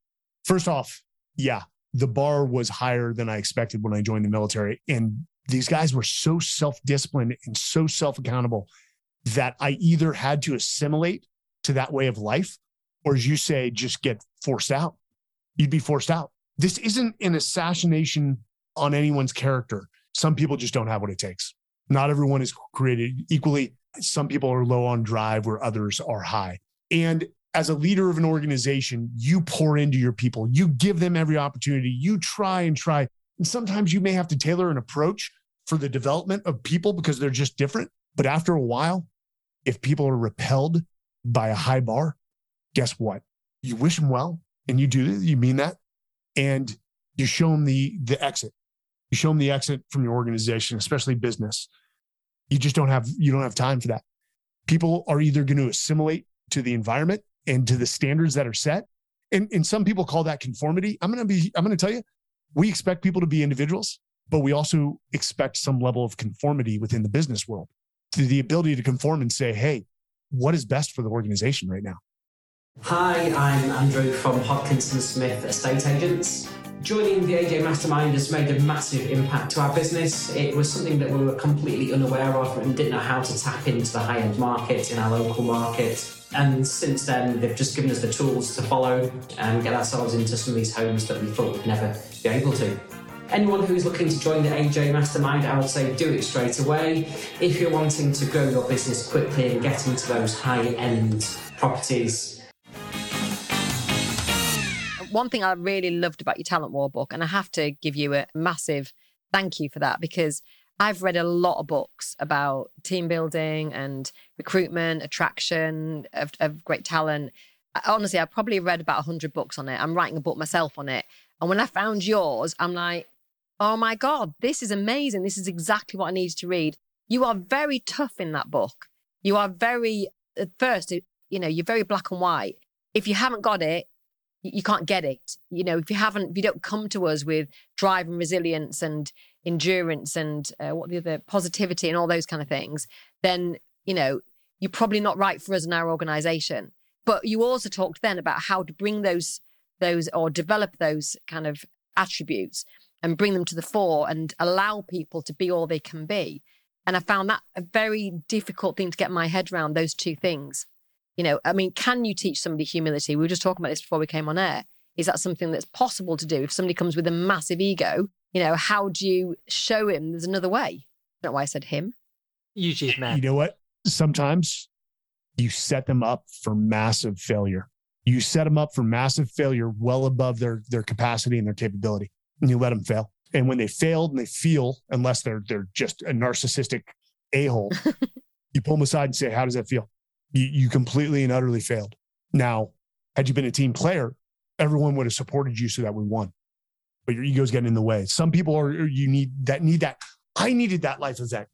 first off, yeah, the bar was higher than I expected when I joined the military. And these guys were so self-disciplined and so self-accountable that I either had to assimilate to that way of life, or as you say, just get forced out. You'd be forced out. This isn't an assassination on anyone's character. Some people just don't have what it takes. Not everyone is created equally. Some people are low on drive where others are high. And as a leader of an organization, you pour into your people. You give them every opportunity. You try and try. And sometimes you may have to tailor an approach for the development of people because they're just different. But after a while, if people are repelled by a high bar, guess what? You wish them well, and you do, you mean that, and you show them the the exit. You show them the exit from your organization, especially business. You just don't have you don't have time for that. People are either going to assimilate to the environment and to the standards that are set, and and some people call that conformity. I'm gonna be I'm gonna tell you, we expect people to be individuals, but we also expect some level of conformity within the business world, to the ability to conform and say, hey, what is best for the organization right now? Hi, I'm Andrew from Hodkinson Smith Estate Agents. Joining the A J Mastermind has made a massive impact to our business. It was something that we were completely unaware of and didn't know how to tap into the high-end market in our local market. And since then, they've just given us the tools to follow and get ourselves into some of these homes that we thought we'd never be able to. Anyone who's looking to join the A J Mastermind, I would say do it straight away. If you're wanting to grow your business quickly and get into those high-end properties. One thing I really loved about your Talent War book, and I have to give you a massive thank you for that, because I've read a lot of books about team building and recruitment, attraction of, of great talent. I, honestly, I've probably read about one hundred books on it. I'm writing a book myself on it. And when I found yours, I'm like, oh my God, this is amazing. This is exactly what I needed to read. You are very tough in that book. You are very, at first, you know, you're very black and white. If you haven't got it, you can't get it. You know, if you haven't, if you don't come to us with drive and resilience and endurance and uh, what the other positivity and all those kind of things, then, you know, you're probably not right for us in our organization. But you also talked then about how to bring those, those or develop those kind of attributes and bring them to the fore and allow people to be all they can be. And I found that a very difficult thing to get my head around, those two things. You know, I mean, can you teach somebody humility? We were just talking about this before we came on air. Is that something that's possible to do? If somebody comes with a massive ego, you know, how do you show him there's another way? That's why I said him. Usually, man. You know what? Sometimes you set them up for massive failure. You set them up for massive failure well above their their capacity and their capability, and you let them fail. And when they failed and they feel, unless they're they're just a narcissistic a-hole, you pull them aside and say, how does that feel? You, you completely and utterly failed. Now, had you been a team player, everyone would have supported you so that we won. But your ego's getting in the way. Some people are, you need that, need that. I needed that life event.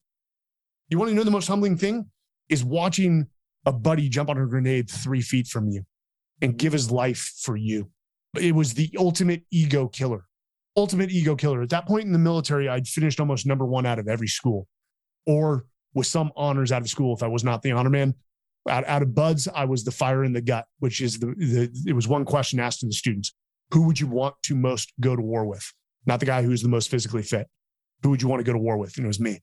You want to know the most humbling thing is watching a buddy jump on a grenade three feet from you and give his life for you. It was the ultimate ego killer, ultimate ego killer. At that point in the military, I'd finished almost number one out of every school, or with some honors out of school if I was not the honor man. Out, out of buds, I was the fire in the gut, which is the, the, it was one question asked to the students. Who would you want to most go to war with? Not the guy who's the most physically fit. Who would you want to go to war with? And it was me.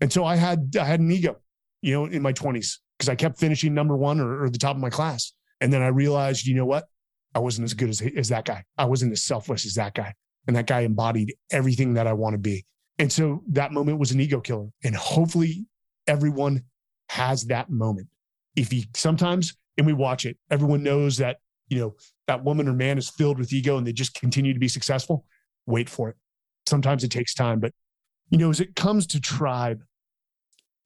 And so I had, I had an ego, you know, in my twenties, because I kept finishing number one or, or the top of my class. And then I realized, you know what? I wasn't as good as, as that guy. I wasn't as selfless as that guy. And that guy embodied everything that I want to be. And so that moment was an ego killer. And hopefully everyone has that moment. If you sometimes, and we watch it, everyone knows that, you know, that woman or man is filled with ego and they just continue to be successful. Wait for it. Sometimes it takes time, but you know, as it comes to tribe,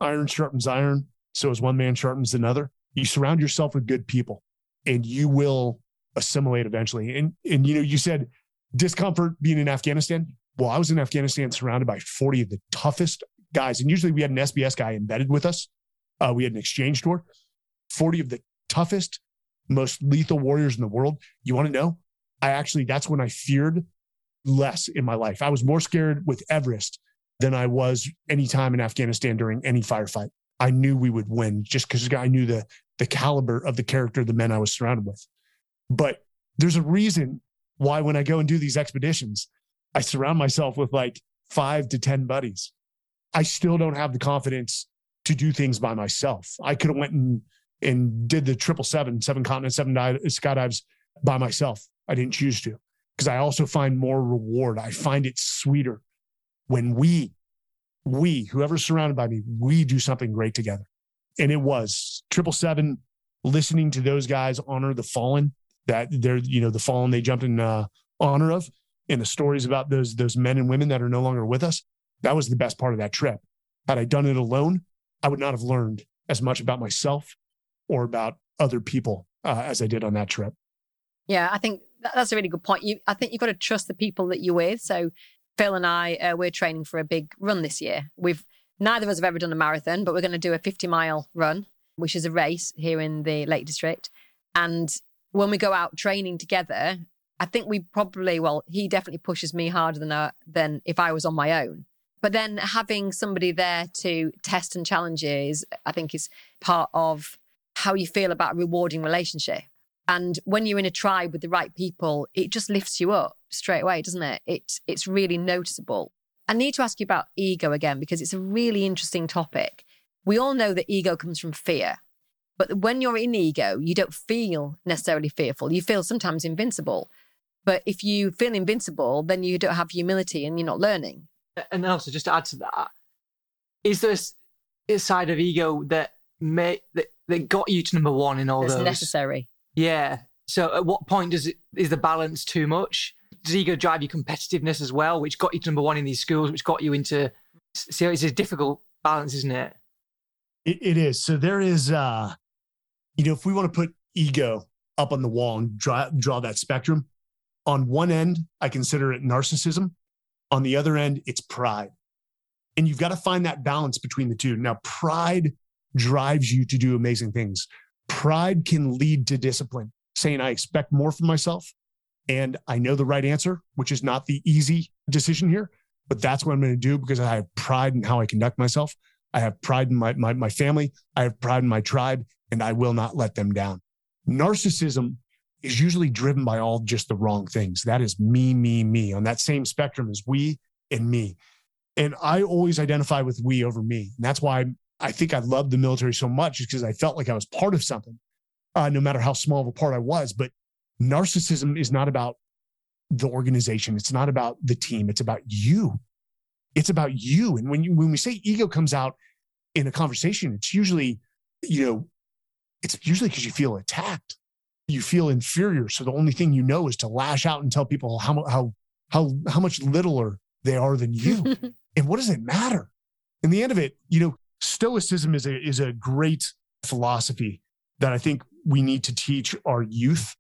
iron sharpens iron. So as one man sharpens another, you surround yourself with good people and you will assimilate eventually. And, and, you know, you said discomfort being in Afghanistan. Well, I was in Afghanistan surrounded by forty of the toughest guys. And usually we had an S B S guy embedded with us. Uh, we had an exchange tour. forty of the toughest, most lethal warriors in the world. You want to know? I actually, that's when I feared less in my life. I was more scared with Everest than I was any time in Afghanistan during any firefight. I knew we would win just because I knew the the caliber of the character of the men I was surrounded with. But there's a reason why when I go and do these expeditions, I surround myself with like five to ten buddies. I still don't have the confidence to do things by myself. I could have went and, and did the triple seven, seven continents, seven dive, skydives by myself. I didn't choose to because I also find more reward. I find it sweeter when we, we, whoever's surrounded by me, we do something great together. And it was triple seven, listening to those guys honor the fallen that they're, you know, the fallen they jumped in uh, honor of, and the stories about those, those men and women that are no longer with us. That was the best part of that trip. Had I done it alone, I would not have learned as much about myself or about other people uh, as I did on that trip. Yeah, I think that's a really good point. You, I think you've got to trust the people that you're with. So Phil and I, uh, we're training for a big run this year. We've neither of us have ever done a marathon, but we're going to do a fifty mile run, which is a race here in the Lake District. And when we go out training together, I think we probably, well, he definitely pushes me harder than uh, than if I was on my own. But then having somebody there to test and challenge you is, I think, is part of how you feel about a rewarding relationship. And when you're in a tribe with the right people, it just lifts you up straight away, doesn't it? It's, it's really noticeable. I need to ask you about ego again, because it's a really interesting topic. We all know that ego comes from fear. But when you're in ego, you don't feel necessarily fearful. You feel sometimes invincible. But if you feel invincible, then you don't have humility and you're not learning. And then also, just to add to that, is there a side of ego that may that, that got you to number one in all those? It's necessary. Yeah. So at what point does it, is the balance too much? Does ego drive your competitiveness as well, which got you to number one in these schools, which got you into... So it's a difficult balance, isn't it? It, it is. So there is, uh, you know, if we want to put ego up on the wall and draw, draw that spectrum, on one end, I consider it narcissism. On the other end, it's pride. And you've got to find that balance between the two. Now, pride drives you to do amazing things. Pride can lead to discipline, saying, I expect more from myself and I know the right answer, which is not the easy decision here, but that's what I'm going to do because I have pride in how I conduct myself. I have pride in my, my, my family. I have pride in my tribe, and I will not let them down. Narcissism is usually driven by all just the wrong things. That is me, me, me. On that same spectrum as we and me. And I always identify with we over me. And that's why I think I loved the military so much, is because I felt like I was part of something, uh, no matter how small of a part I was. But narcissism is not about the organization. It's not about the team. It's about you. It's about you. And when you, when we say ego comes out in a conversation, it's usually, you know, it's usually because you feel attacked. You feel inferior. So the only thing you know is to lash out and tell people how how how how much littler they are than you. And what does it matter? In the end of it, you know, stoicism is a is a great philosophy that I think we need to teach our youth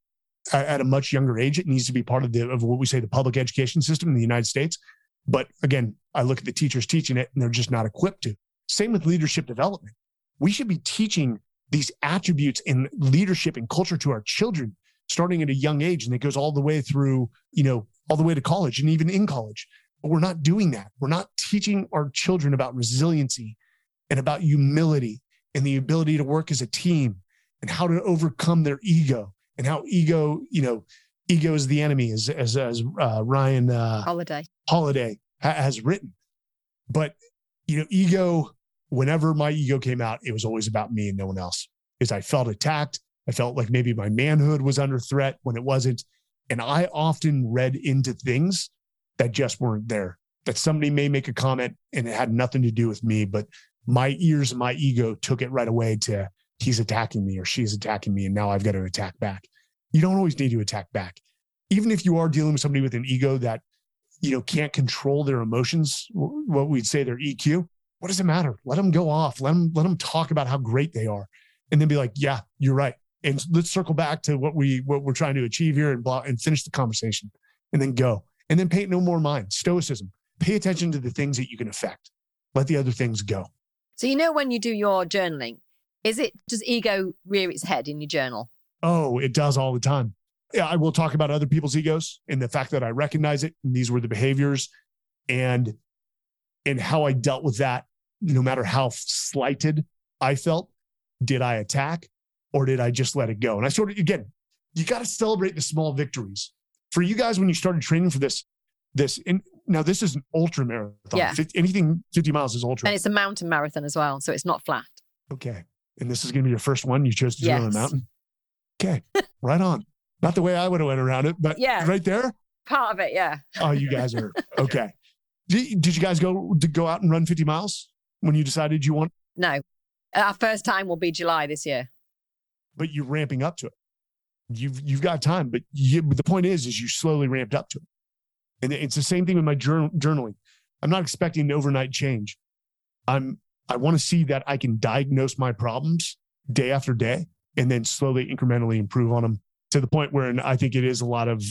at, at a much younger age. It needs to be part of the of what we say the public education system in the United States. But again, I look at the teachers teaching it and they're just not equipped to. Same with leadership development. We should be teaching these attributes in leadership and culture to our children, starting at a young age. And it goes all the way through, you know, all the way to college and even in college. But we're not doing that. We're not teaching our children about resiliency and about humility and the ability to work as a team and how to overcome their ego and how ego, you know, ego is the enemy, as, as, as uh, Ryan uh, Holiday, Holiday ha- has written. But, you know, ego... Whenever my ego came out, it was always about me and no one else. Because I felt attacked. I felt like maybe my manhood was under threat when it wasn't. And I often read into things that just weren't there. That somebody may make a comment and it had nothing to do with me, but my ears and my ego took it right away to he's attacking me or she's attacking me and now I've got to attack back. You don't always need to attack back. Even if you are dealing with somebody with an ego that, you know, can't control their emotions, what we'd say their E Q, what does it matter? Let them go off. Let them, let them talk about how great they are and then be like, yeah, you're right. And let's circle back to what, we, what we're trying to achieve here and blah, and finish the conversation and then go. And then pay no more mind. Stoicism. Pay attention to the things that you can affect. Let the other things go. So, you know, when you do your journaling, is it, does ego rear its head in your journal? Oh, it does all the time. Yeah, I will talk about other people's egos and the fact that I recognize it. And these were the behaviors. And and how I dealt with that, no matter how slighted I felt. Did I attack or did I just let it go? And I sort of, again, you got to celebrate the small victories. For you guys, when you started training for this, this in, now this is an ultra marathon. Yeah. fifty, anything fifty miles is ultra. And it's a mountain marathon as well, so it's not flat. Okay. And this is going to be your first one. You chose to do yes. on a mountain. Okay. Right on. Not the way I would have went around it, but yeah. right there. Part of it, yeah. Oh, you guys are, okay. Did, did you guys go to go out and run fifty miles when you decided you want? No. Our first time will be July this year. But you're ramping up to it. You've you've got time, but you, the point is, is you slowly ramped up to it. And it's the same thing with my journal, journaling. I'm not expecting an overnight change. I'm I want to see that I can diagnose my problems day after day and then slowly, incrementally improve on them to the point where, and I think it is a lot of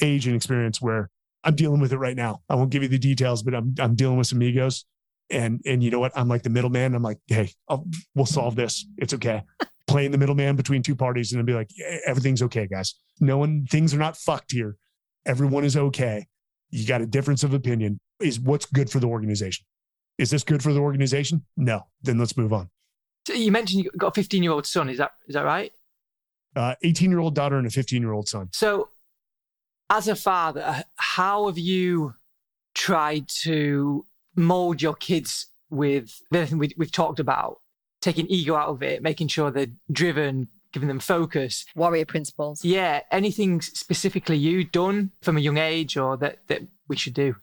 age and experience where I'm dealing with it right now. I won't give you the details, but I'm I'm dealing with some egos. And and you know what? I'm like the middleman. I'm like, hey, I'll, we'll solve this. It's okay. Playing the middleman between two parties and then be like, yeah, everything's okay, guys. No one, things are not fucked here. Everyone is okay. You got a difference of opinion. Is what's good for the organization. Is this good for the organization? No. Then let's move on. So you mentioned you got a fifteen-year-old son. Is that is that right? Uh, eighteen-year-old daughter and a fifteen-year-old son. So as a father, how have you tried to mold your kids with everything we, we've talked about, taking ego out of it, making sure they're driven, giving them focus. Warrior principles. Yeah. Anything specifically you done from a young age or that, that we should do?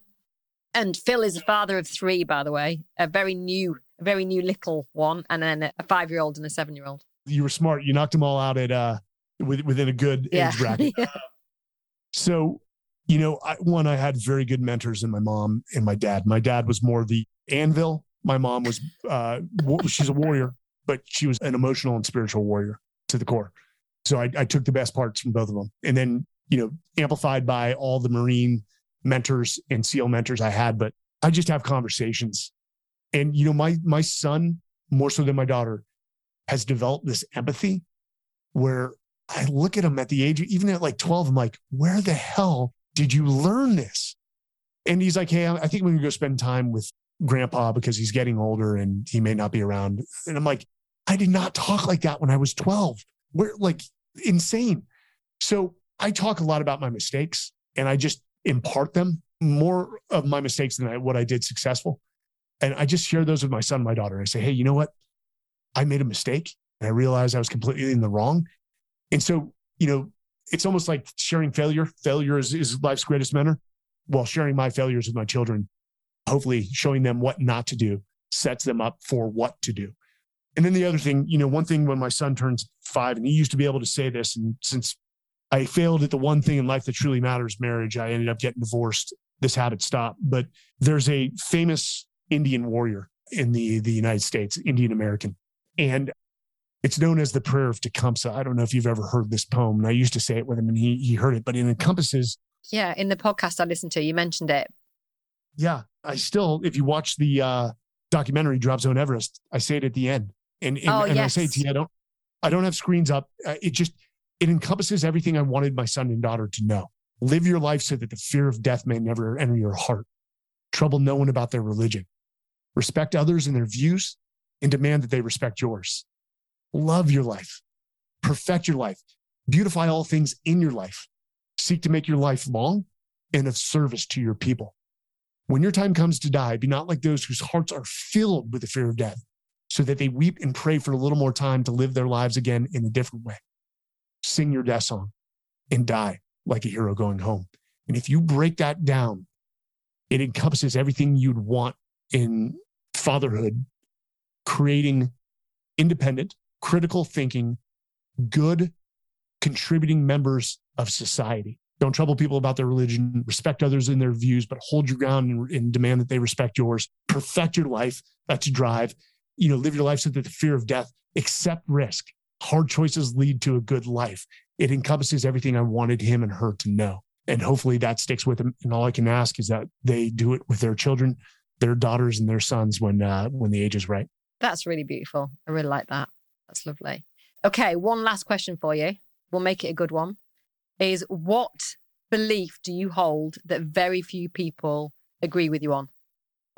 And Phil is a father of three, by the way, a very new, a very new little one, and then a five-year-old and a seven-year-old. You were smart. You knocked them all out at uh, within a good yeah. age bracket. yeah. So... You know, I, one, I had very good mentors in my mom and my dad. My dad was more the anvil. My mom was, uh, she's a warrior, but she was an emotional and spiritual warrior to the core. So I, I took the best parts from both of them. And then, you know, amplified by all the Marine mentors and SEAL mentors I had, but I just have conversations. And, you know, my my son, more so than my daughter, has developed this empathy where I look at him at the age, even at like twelve, I'm like, where the hell did you learn this? And he's like, hey, I think we're going to go spend time with grandpa because he's getting older and he may not be around. And I'm like, I did not talk like that when I was twelve. We're like insane. So I talk a lot about my mistakes and I just impart them, more of my mistakes than I, what I did successful. And I just share those with my son and my daughter. And I say, hey, you know what? I made a mistake and I realized I was completely in the wrong. And so, you know, it's almost like sharing failure. Failure is, is life's greatest mentor. While sharing my failures with my children, hopefully showing them what not to do sets them up for what to do. And then the other thing, you know, one thing when my son turns five, and he used to be able to say this, and since I failed at the one thing in life that truly matters, marriage, I ended up getting divorced. This habit stopped. But there's a famous Indian warrior in the, the United States, Indian American. And it's known as the Prayer of Tecumseh. I don't know if you've ever heard this poem. And I used to say it with him and he he heard it, but it encompasses. Yeah, in the podcast I listened to, you mentioned it. Yeah, I still, if you watch the uh, documentary, Drop Zone Everest, I say it at the end. And, and, oh, and yes. I say it to you, I don't, I don't have screens up. Uh, it just, it encompasses everything I wanted my son and daughter to know. Live your life so that the fear of death may never enter your heart. Trouble no one about their religion. Respect others and their views and demand that they respect yours. Love your life, perfect your life, beautify all things in your life, seek to make your life long and of service to your people. When your time comes to die, be not like those whose hearts are filled with the fear of death, so that they weep and pray for a little more time to live their lives again in a different way. Sing your death song and die like a hero going home. And if you break that down, it encompasses everything you'd want in fatherhood, creating independent, critical thinking, good, contributing members of society. Don't trouble people about their religion, respect others in their views, but hold your ground and, and demand that they respect yours. Perfect your life. That's a drive. You know, live your life so that the fear of death, accept risk. Hard choices lead to a good life. It encompasses everything I wanted him and her to know. And hopefully that sticks with them. And all I can ask is that they do it with their children, their daughters and their sons when uh, when the age is right. That's really beautiful. I really like that. That's lovely. Okay, one last question for you. We'll make it a good one. Is what belief do you hold that very few people agree with you on?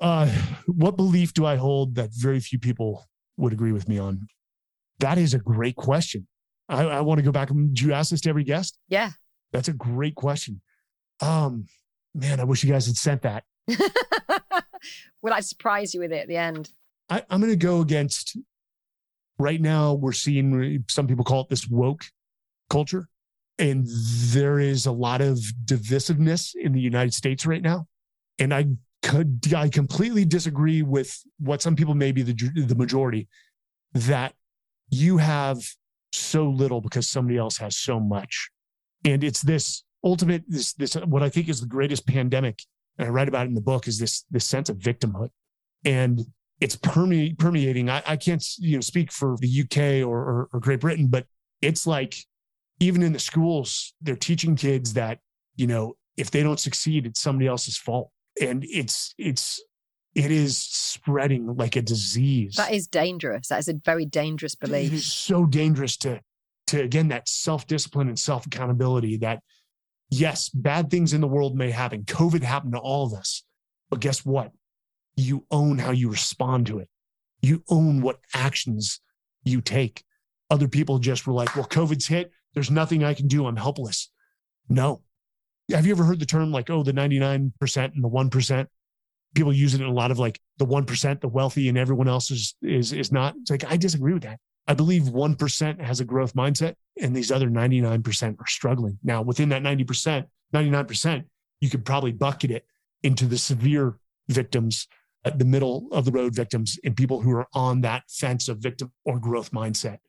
uh, what belief do I hold that very few people would agree with me on? That is a great question. I, I want to go back. Do you ask this to every guest? Yeah. That's a great question. Um, man, I wish you guys had sent that. Will I surprise you with it at the end? I, I'm going to go against, right now we're seeing, some people call it this woke culture. And there is a lot of divisiveness in the United States right now. And I could, I completely disagree with what some people may be the, the majority, that you have so little because somebody else has so much. And it's this ultimate, this, this, what I think is the greatest pandemic, and I write about it in the book, is this, this sense of victimhood. And it's perme- permeating. I, I can't, you know, speak for the U K or, or, or Great Britain, but it's like, even in the schools, they're teaching kids that, you know, if they don't succeed, it's somebody else's fault. And it's, it's, it is spreading like a disease. That is dangerous. That is a very dangerous belief. It is so dangerous to, to again, that self-discipline and self-accountability that, yes, bad things in the world may happen. COVID happened to all of us. But guess what? You own how you respond to it. You own what actions you take. Other people just were like, well, COVID's hit. There's nothing I can do. I'm helpless. No. Have you ever heard the term like, oh, the ninety-nine percent and the one percent? People use it in a lot of like the one percent, the wealthy, and everyone else is is is not. It's like, I disagree with that. I believe one percent has a growth mindset and these other ninety-nine percent are struggling. Now, within that ninety percent, ninety-nine percent, you could probably bucket it into the severe victims, the middle of the road victims, and people who are on that fence of victim or growth mindset.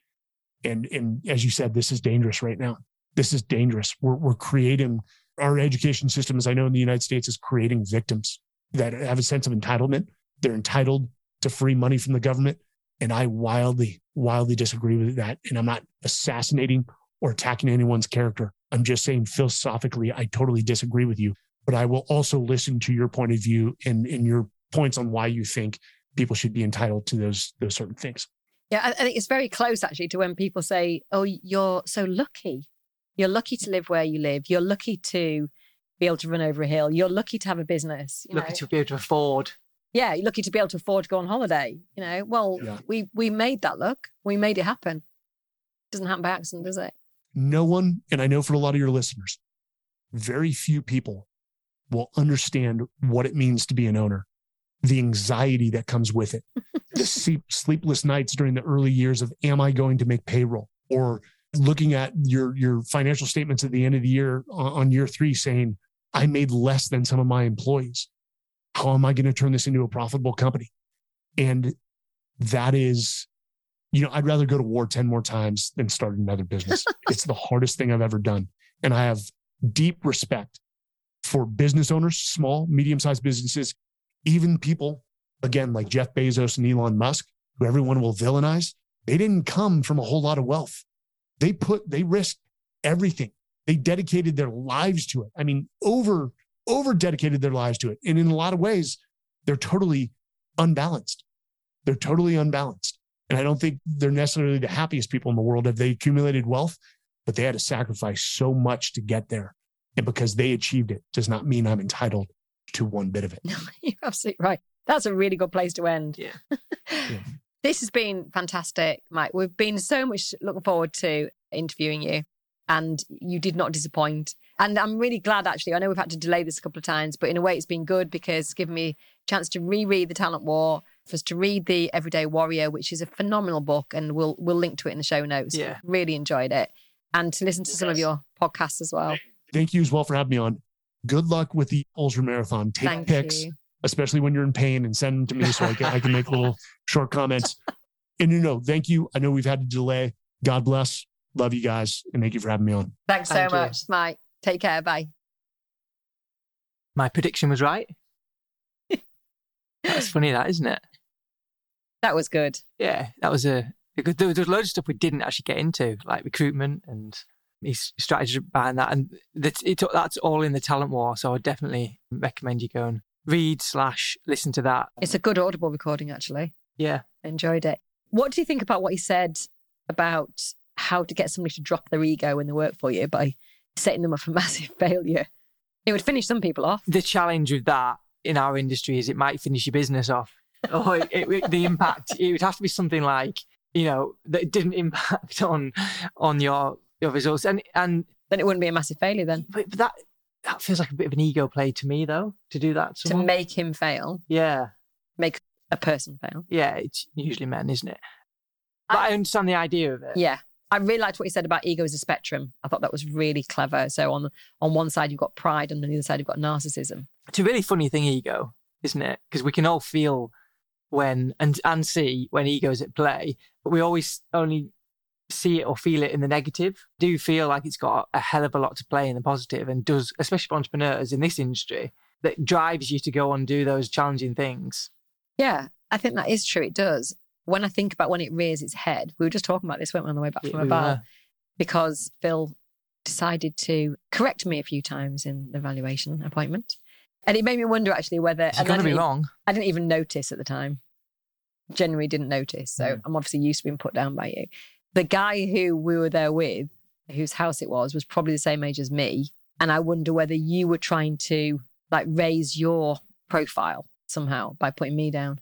And, and as you said, this is dangerous right now. This is dangerous. We're, we're creating, our education system, as I know in the United States, is creating victims that have a sense of entitlement. They're entitled to free money from the government. And I wildly, wildly disagree with that. And I'm not assassinating or attacking anyone's character. I'm just saying philosophically, I totally disagree with you. But I will also listen to your point of view and, and your points on why you think people should be entitled to those, those certain things. Yeah, I think it's very close actually to when people say, oh, you're so lucky. You're lucky to live where you live. You're lucky to be able to run over a hill. You're lucky to have a business. You lucky know? to be able to afford. Yeah, you're lucky to be able to afford to go on holiday. You know, well, yeah. we we made that look. We made it happen. It doesn't happen by accident, does it? No one, and I know for a lot of your listeners, very few people will understand what it means to be an owner, the anxiety that comes with it. The sleep, sleepless nights during the early years of, am I going to make payroll? Or looking at your your financial statements at the end of the year on, on year three saying, I made less than some of my employees. How am I going to turn this into a profitable company? And that is, you know, I'd rather go to war ten more times than start another business. It's the hardest thing I've ever done. And I have deep respect for business owners, small, medium-sized businesses, even people, again, like Jeff Bezos and Elon Musk, who everyone will villainize, they didn't come from a whole lot of wealth. They put, they risked everything. They dedicated their lives to it. I mean, over, over dedicated their lives to it. And in a lot of ways, they're totally unbalanced. They're totally unbalanced. And I don't think they're necessarily the happiest people in the world if they accumulated wealth, but they had to sacrifice so much to get there. And because they achieved it does not mean I'm entitled to one bit of it. No, you're absolutely right. That's a really good place to end. Yeah. yeah. This has been fantastic, Mike. We've been so much looking forward to interviewing you, and you did not disappoint. And I'm really glad, actually. I know we've had to delay this a couple of times, but in a way it's been good because it's given me a chance to reread The Talent War, for us to read The Everyday Warrior, which is a phenomenal book, and we'll we'll link to it in the show notes. Yeah. Really enjoyed it. And to listen to yes. some of your podcasts as well. Thank you as well for having me on. Good luck with the Ultra Marathon. Take Thank pics. You. Especially when you're in pain, and send them to me so I can, I can make little short comments. And you know, thank you. I know we've had a delay. God bless. Love you guys. And thank you for having me on. Thanks thank so you. much, Mike. Take care. Bye. My prediction was right. That's funny, that, isn't it? That was good. Yeah, that was a, a good, there was loads of stuff we didn't actually get into, like recruitment and his strategy behind that. And that's, it, that's all in The Talent War. So I definitely recommend you go and read slash listen to that. It's a good audible recording, actually. Yeah. Enjoyed it. What do you think about what he said about how to get somebody to drop their ego when they work for you by setting them up for massive failure? It would finish some people off. The challenge with that in our industry is it might finish your business off. Or it, it, the impact, it would have to be something like, you know, that it didn't impact on on your your results. And and then it wouldn't be a massive failure then. But, but that that feels like a bit of an ego play to me, though, to do that. To, to make him fail. Yeah. Make a person fail. Yeah, it's usually men, isn't it? But I, I understand the idea of it. Yeah. I really liked what you said about ego as a spectrum. I thought that was really clever. So on on one side, you've got pride, and on the other side, you've got narcissism. It's a really funny thing, ego, isn't it? Because we can all feel when and, and see when ego's at play, but we always only see it or feel it in the negative. I do feel like it's got a hell of a lot to play in the positive, and does, especially for entrepreneurs in this industry, that drives you to go and do those challenging things. Yeah, I think that is true. It does. When I think about when it rears its head, we were just talking about this, weren't we, on the way back from a bar, because Phil decided to correct me a few times in the valuation appointment. And it made me wonder, actually, whether... It's going to be wrong. I didn't even notice at the time. Generally didn't notice. So mm. I'm obviously used to being put down by you. The guy who we were there with, whose house it was, was probably the same age as me. And I wonder whether you were trying to, like, raise your profile somehow by putting me down.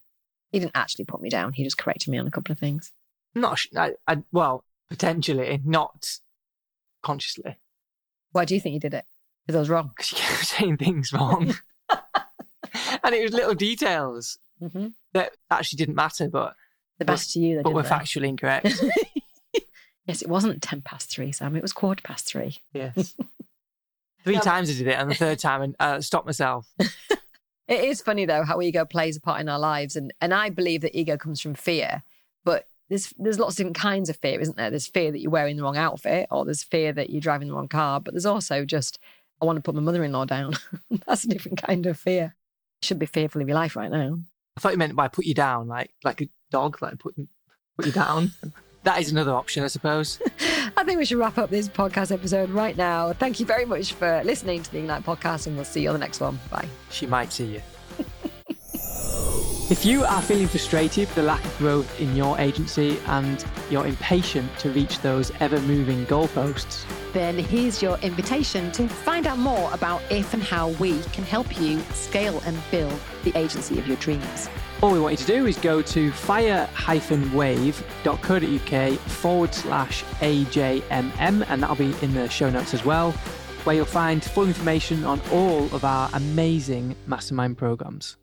He didn't actually put me down. He just corrected me on a couple of things. Not, I, I, well, potentially, not consciously. Why do you think you did it? Because I was wrong. Because you kept saying things wrong. And it was little details mm-hmm. that actually didn't matter, but... The best to you, they But were they? Factually incorrect. Yes, it wasn't ten past three, Sam. It was quarter past three. Yes. Three um, times I did it, and the third time I uh, stopped myself. It is funny, though, how ego plays a part in our lives. And, and I believe that ego comes from fear. But there's there's lots of different kinds of fear, isn't there? There's fear that you're wearing the wrong outfit, or there's fear that you're driving the wrong car. But there's also just, I want to put my mother-in-law down. That's a different kind of fear. You should be fearful of your life right now. I thought you meant by put you down, like like a dog, like put, put you down. That is another option, I suppose. I think we should wrap up this podcast episode right now. Thank you very much for listening to the Ignite podcast, and we'll see you on the next one. Bye. She might see you. If you are feeling frustrated with the lack of growth in your agency and you're impatient to reach those ever-moving goalposts, then here's your invitation to find out more about if and how we can help you scale and build the agency of your dreams. All we want you to do is go to fire dash wave dot co dot uk forward slash A J M M, and that'll be in the show notes as well, where you'll find full information on all of our amazing mastermind programs.